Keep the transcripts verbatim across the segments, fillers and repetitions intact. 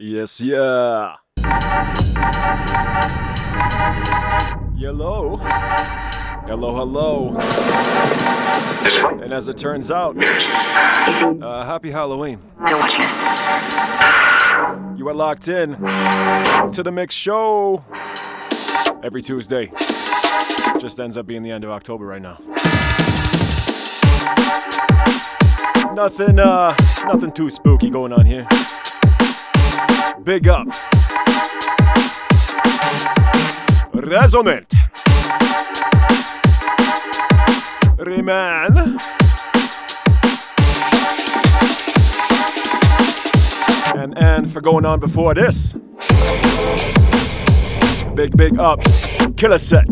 Yes, yeah. Hello. Hello, hello. And as it turns out, uh, happy Halloween. They're watching us. You are locked in to the Mix show every Tuesday. Just ends up being the end of October right now. Nothing, uh, nothing too spooky going on here. Big up Resonant Reman and and for going on before this. Big big up Killer Set.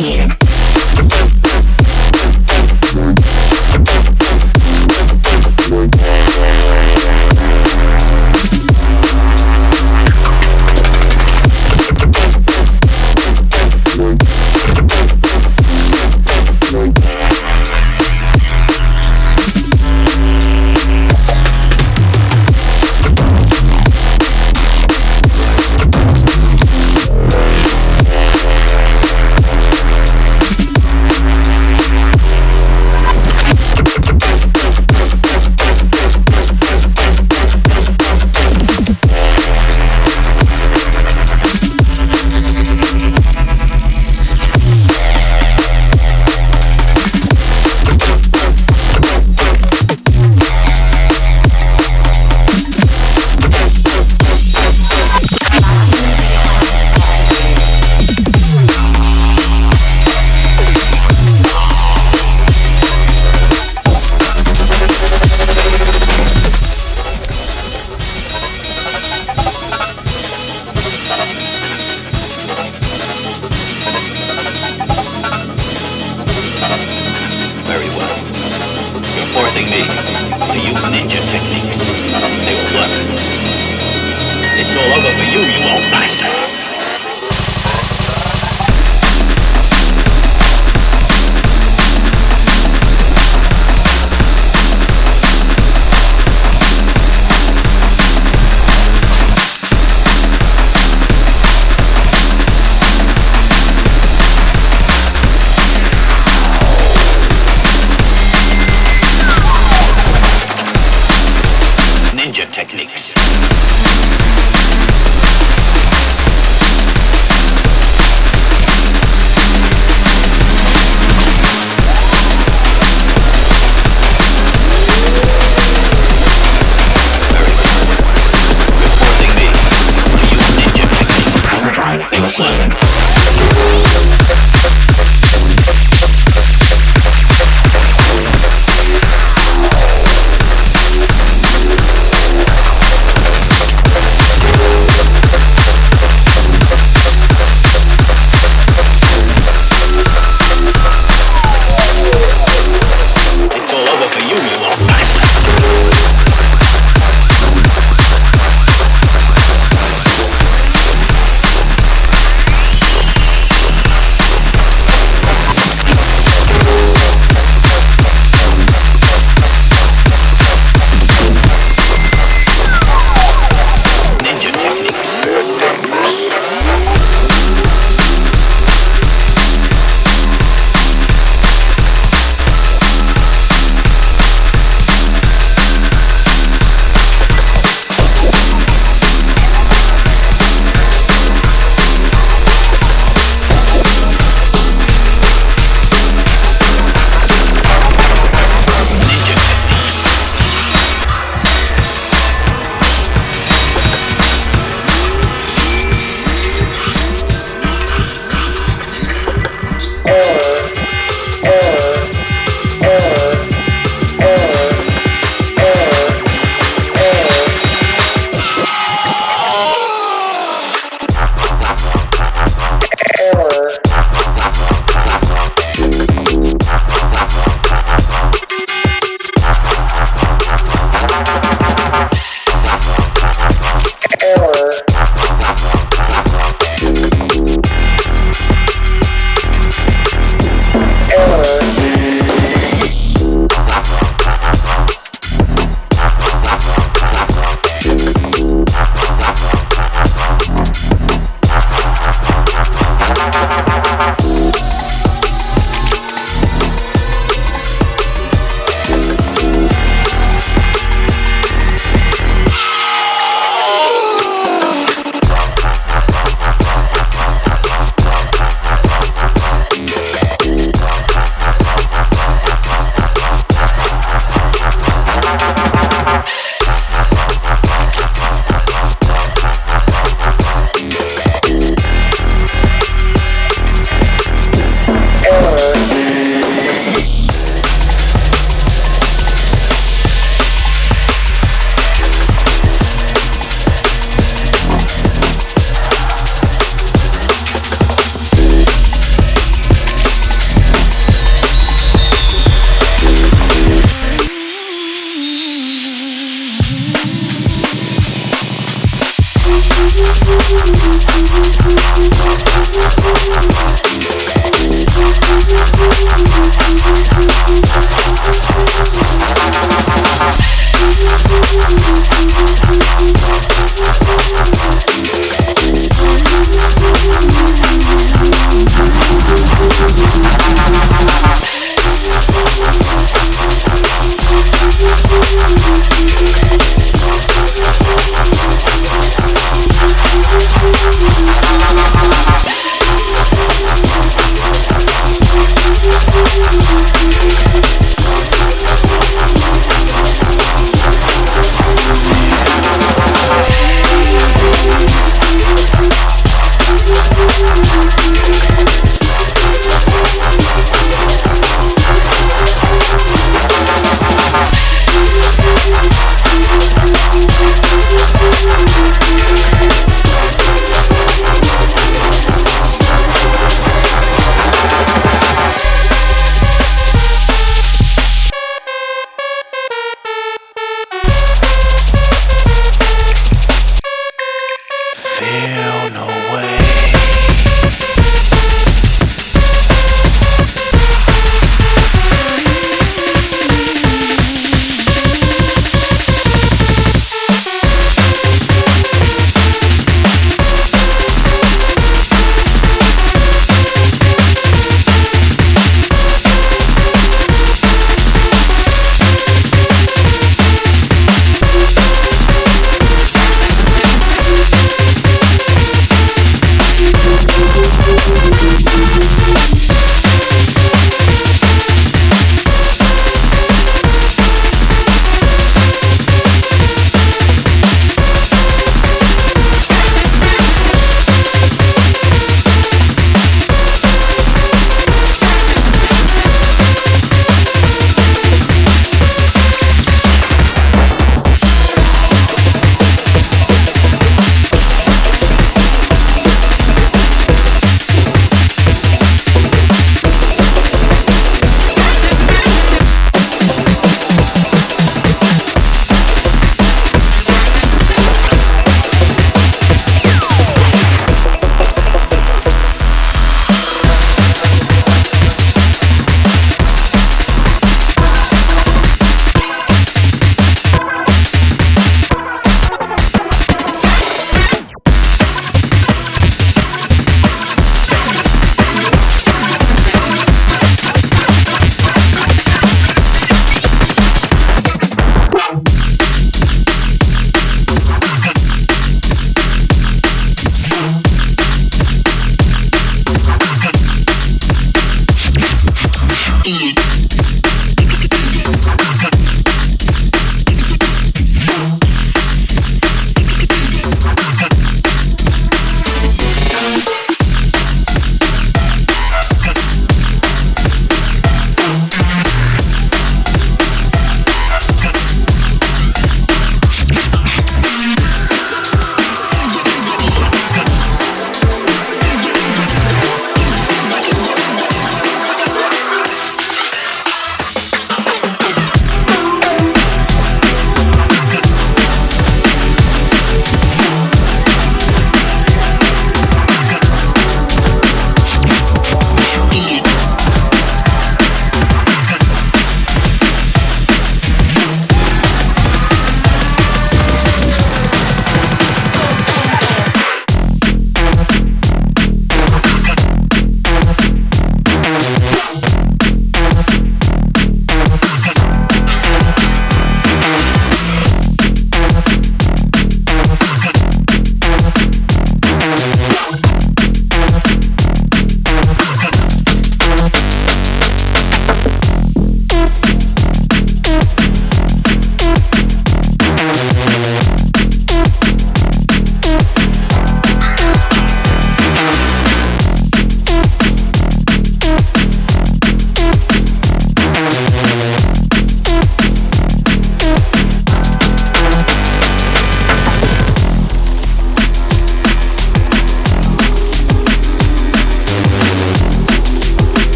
appreciated.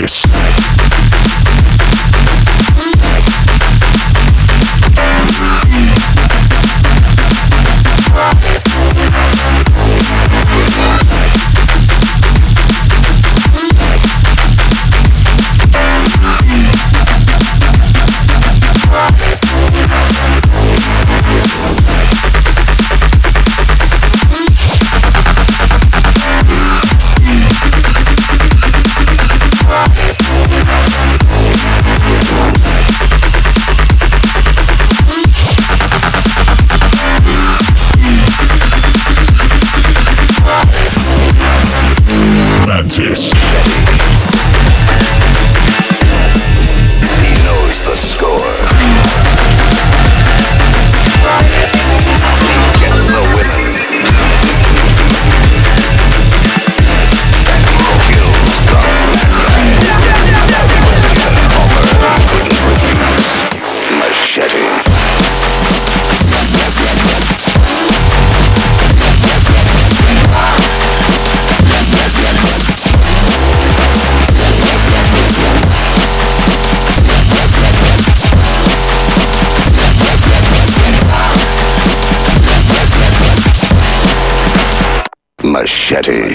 this. Machete.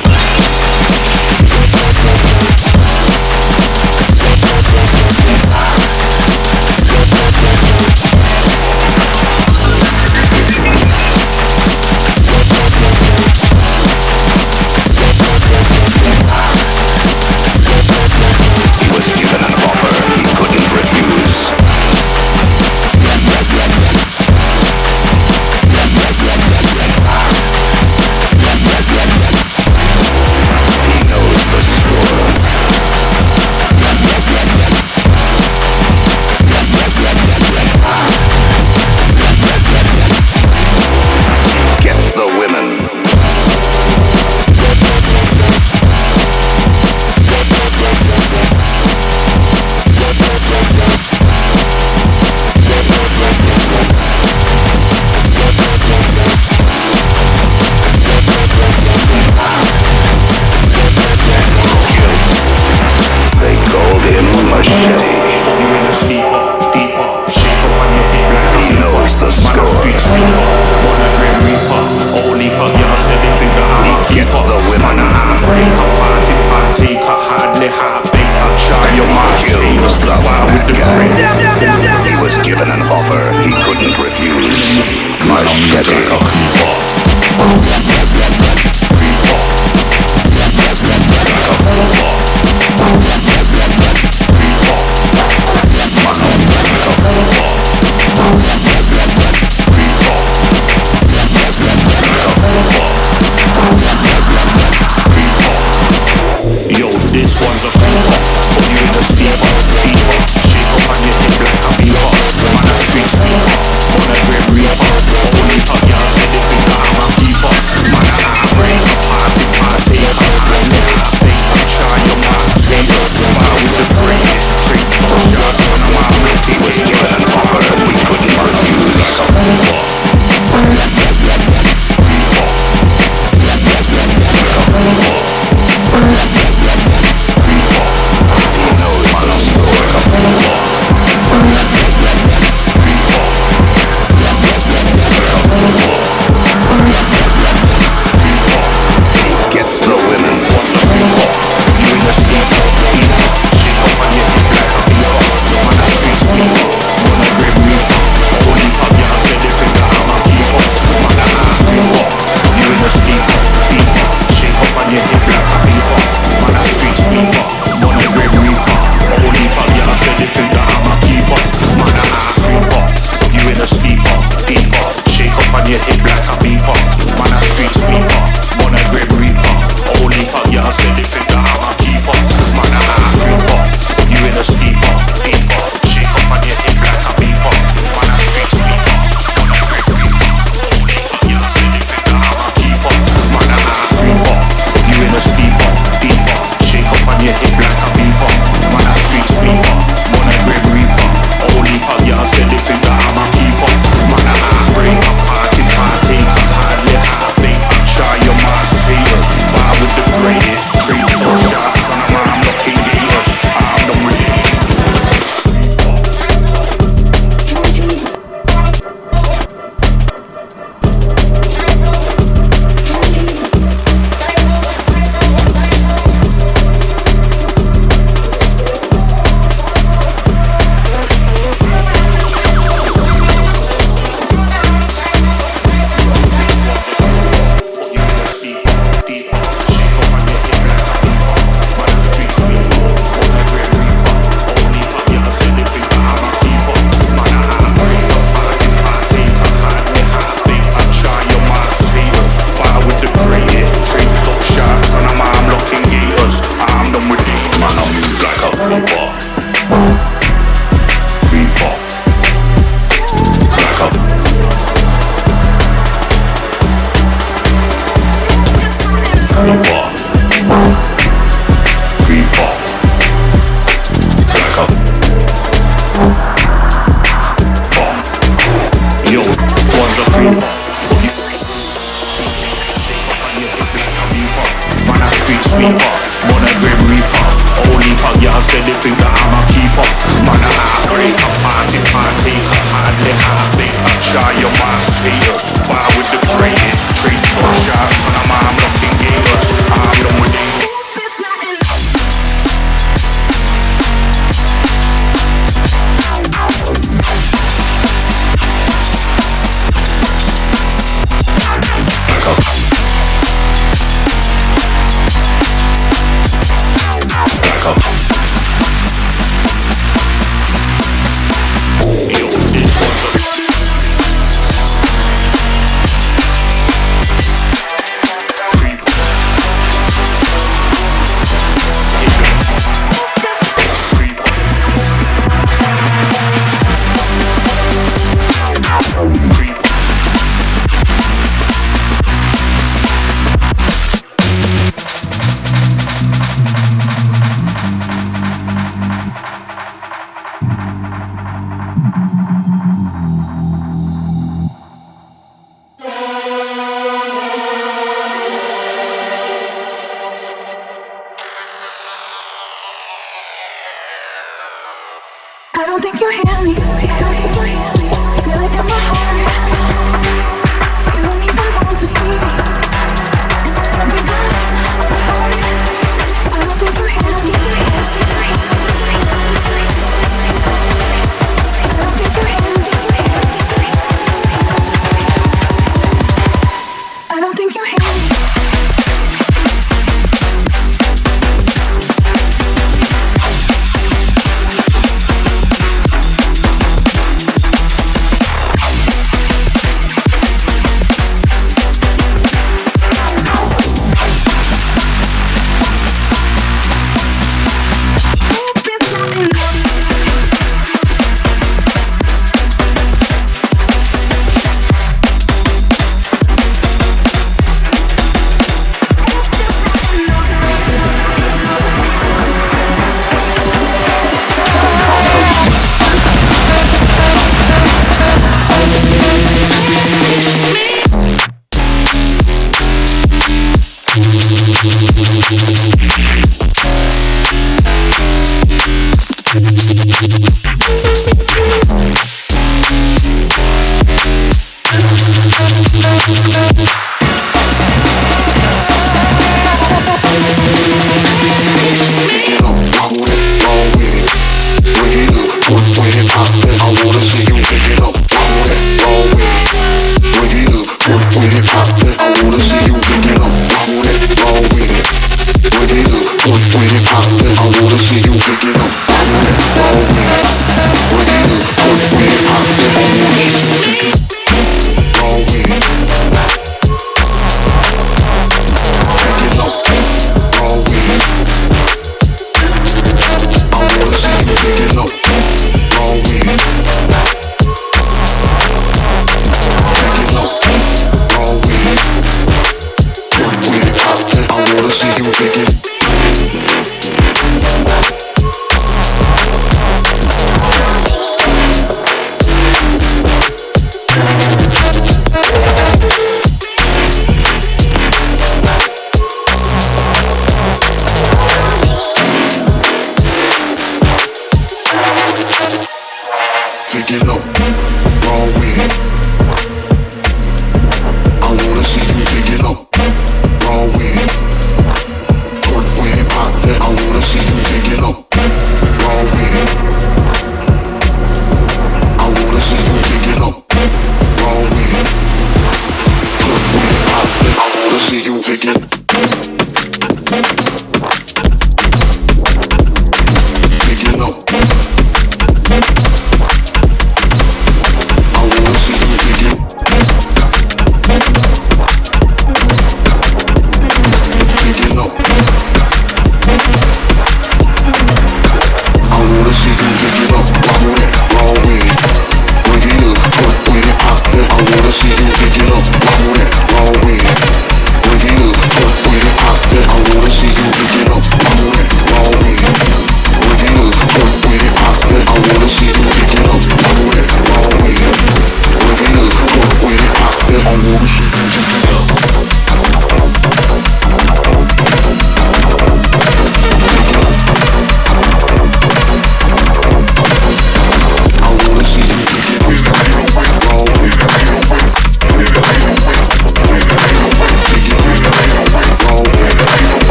sleeper, man a grim reaper. Only punk y'all said they think that I'm a keeper. Man a heartbreaker, party partaker, hardly heartbeat. Try your mask to your spy with the greatest treats or shots, and I'm armed up in gators, armed up with them.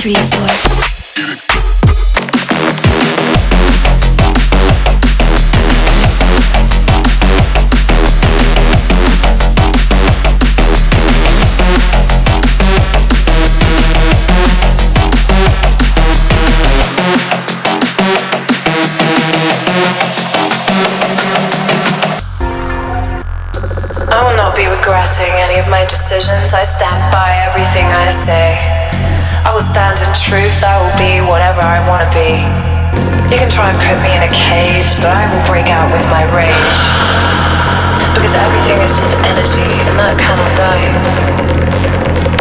three, four. Any of my decisions, I stand by everything I say. I will stand in truth, I will be whatever I want to be. You can try and put me in a cage, but I will break out with my rage. Because everything is just energy, and that cannot die.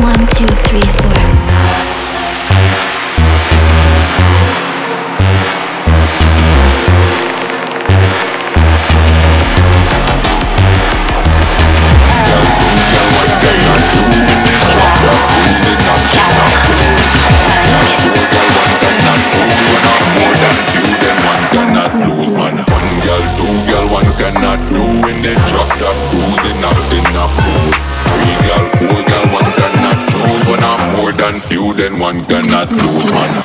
One, two, three, four. Few, then one cannot lose one.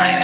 I'm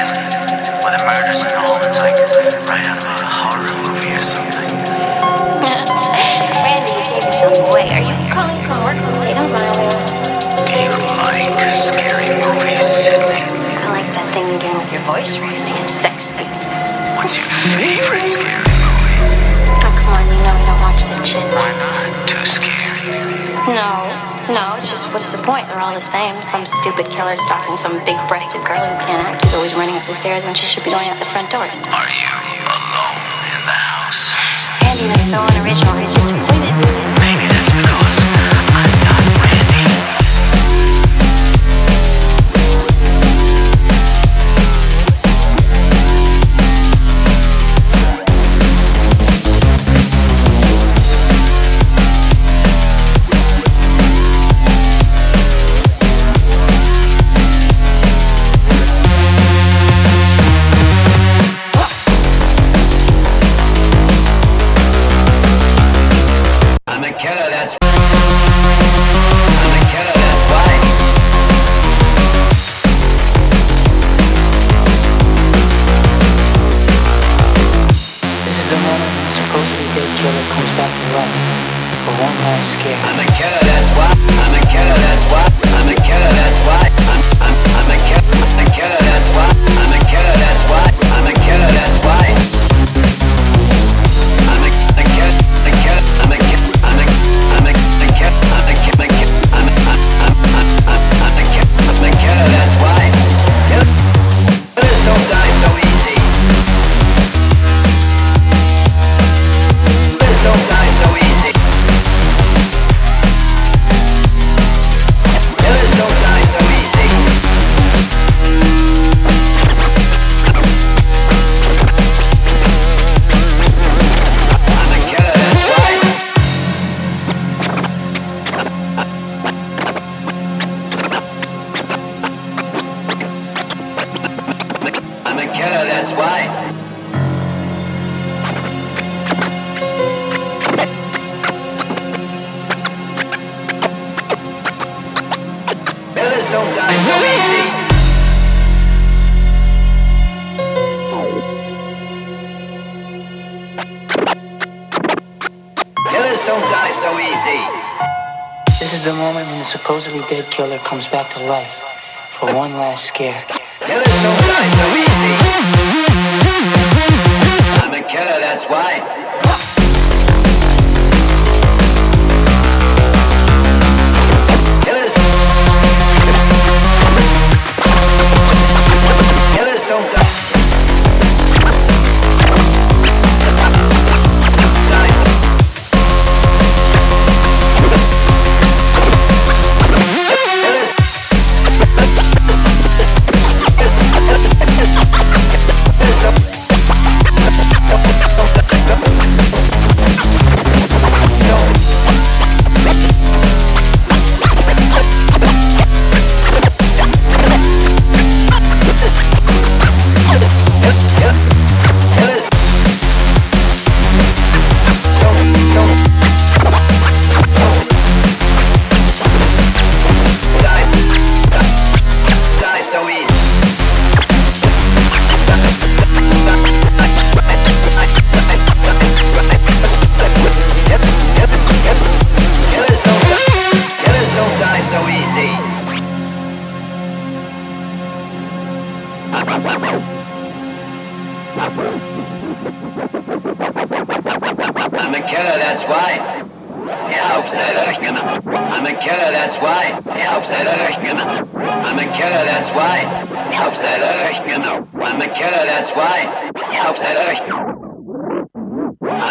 a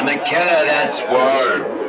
killer, that's why.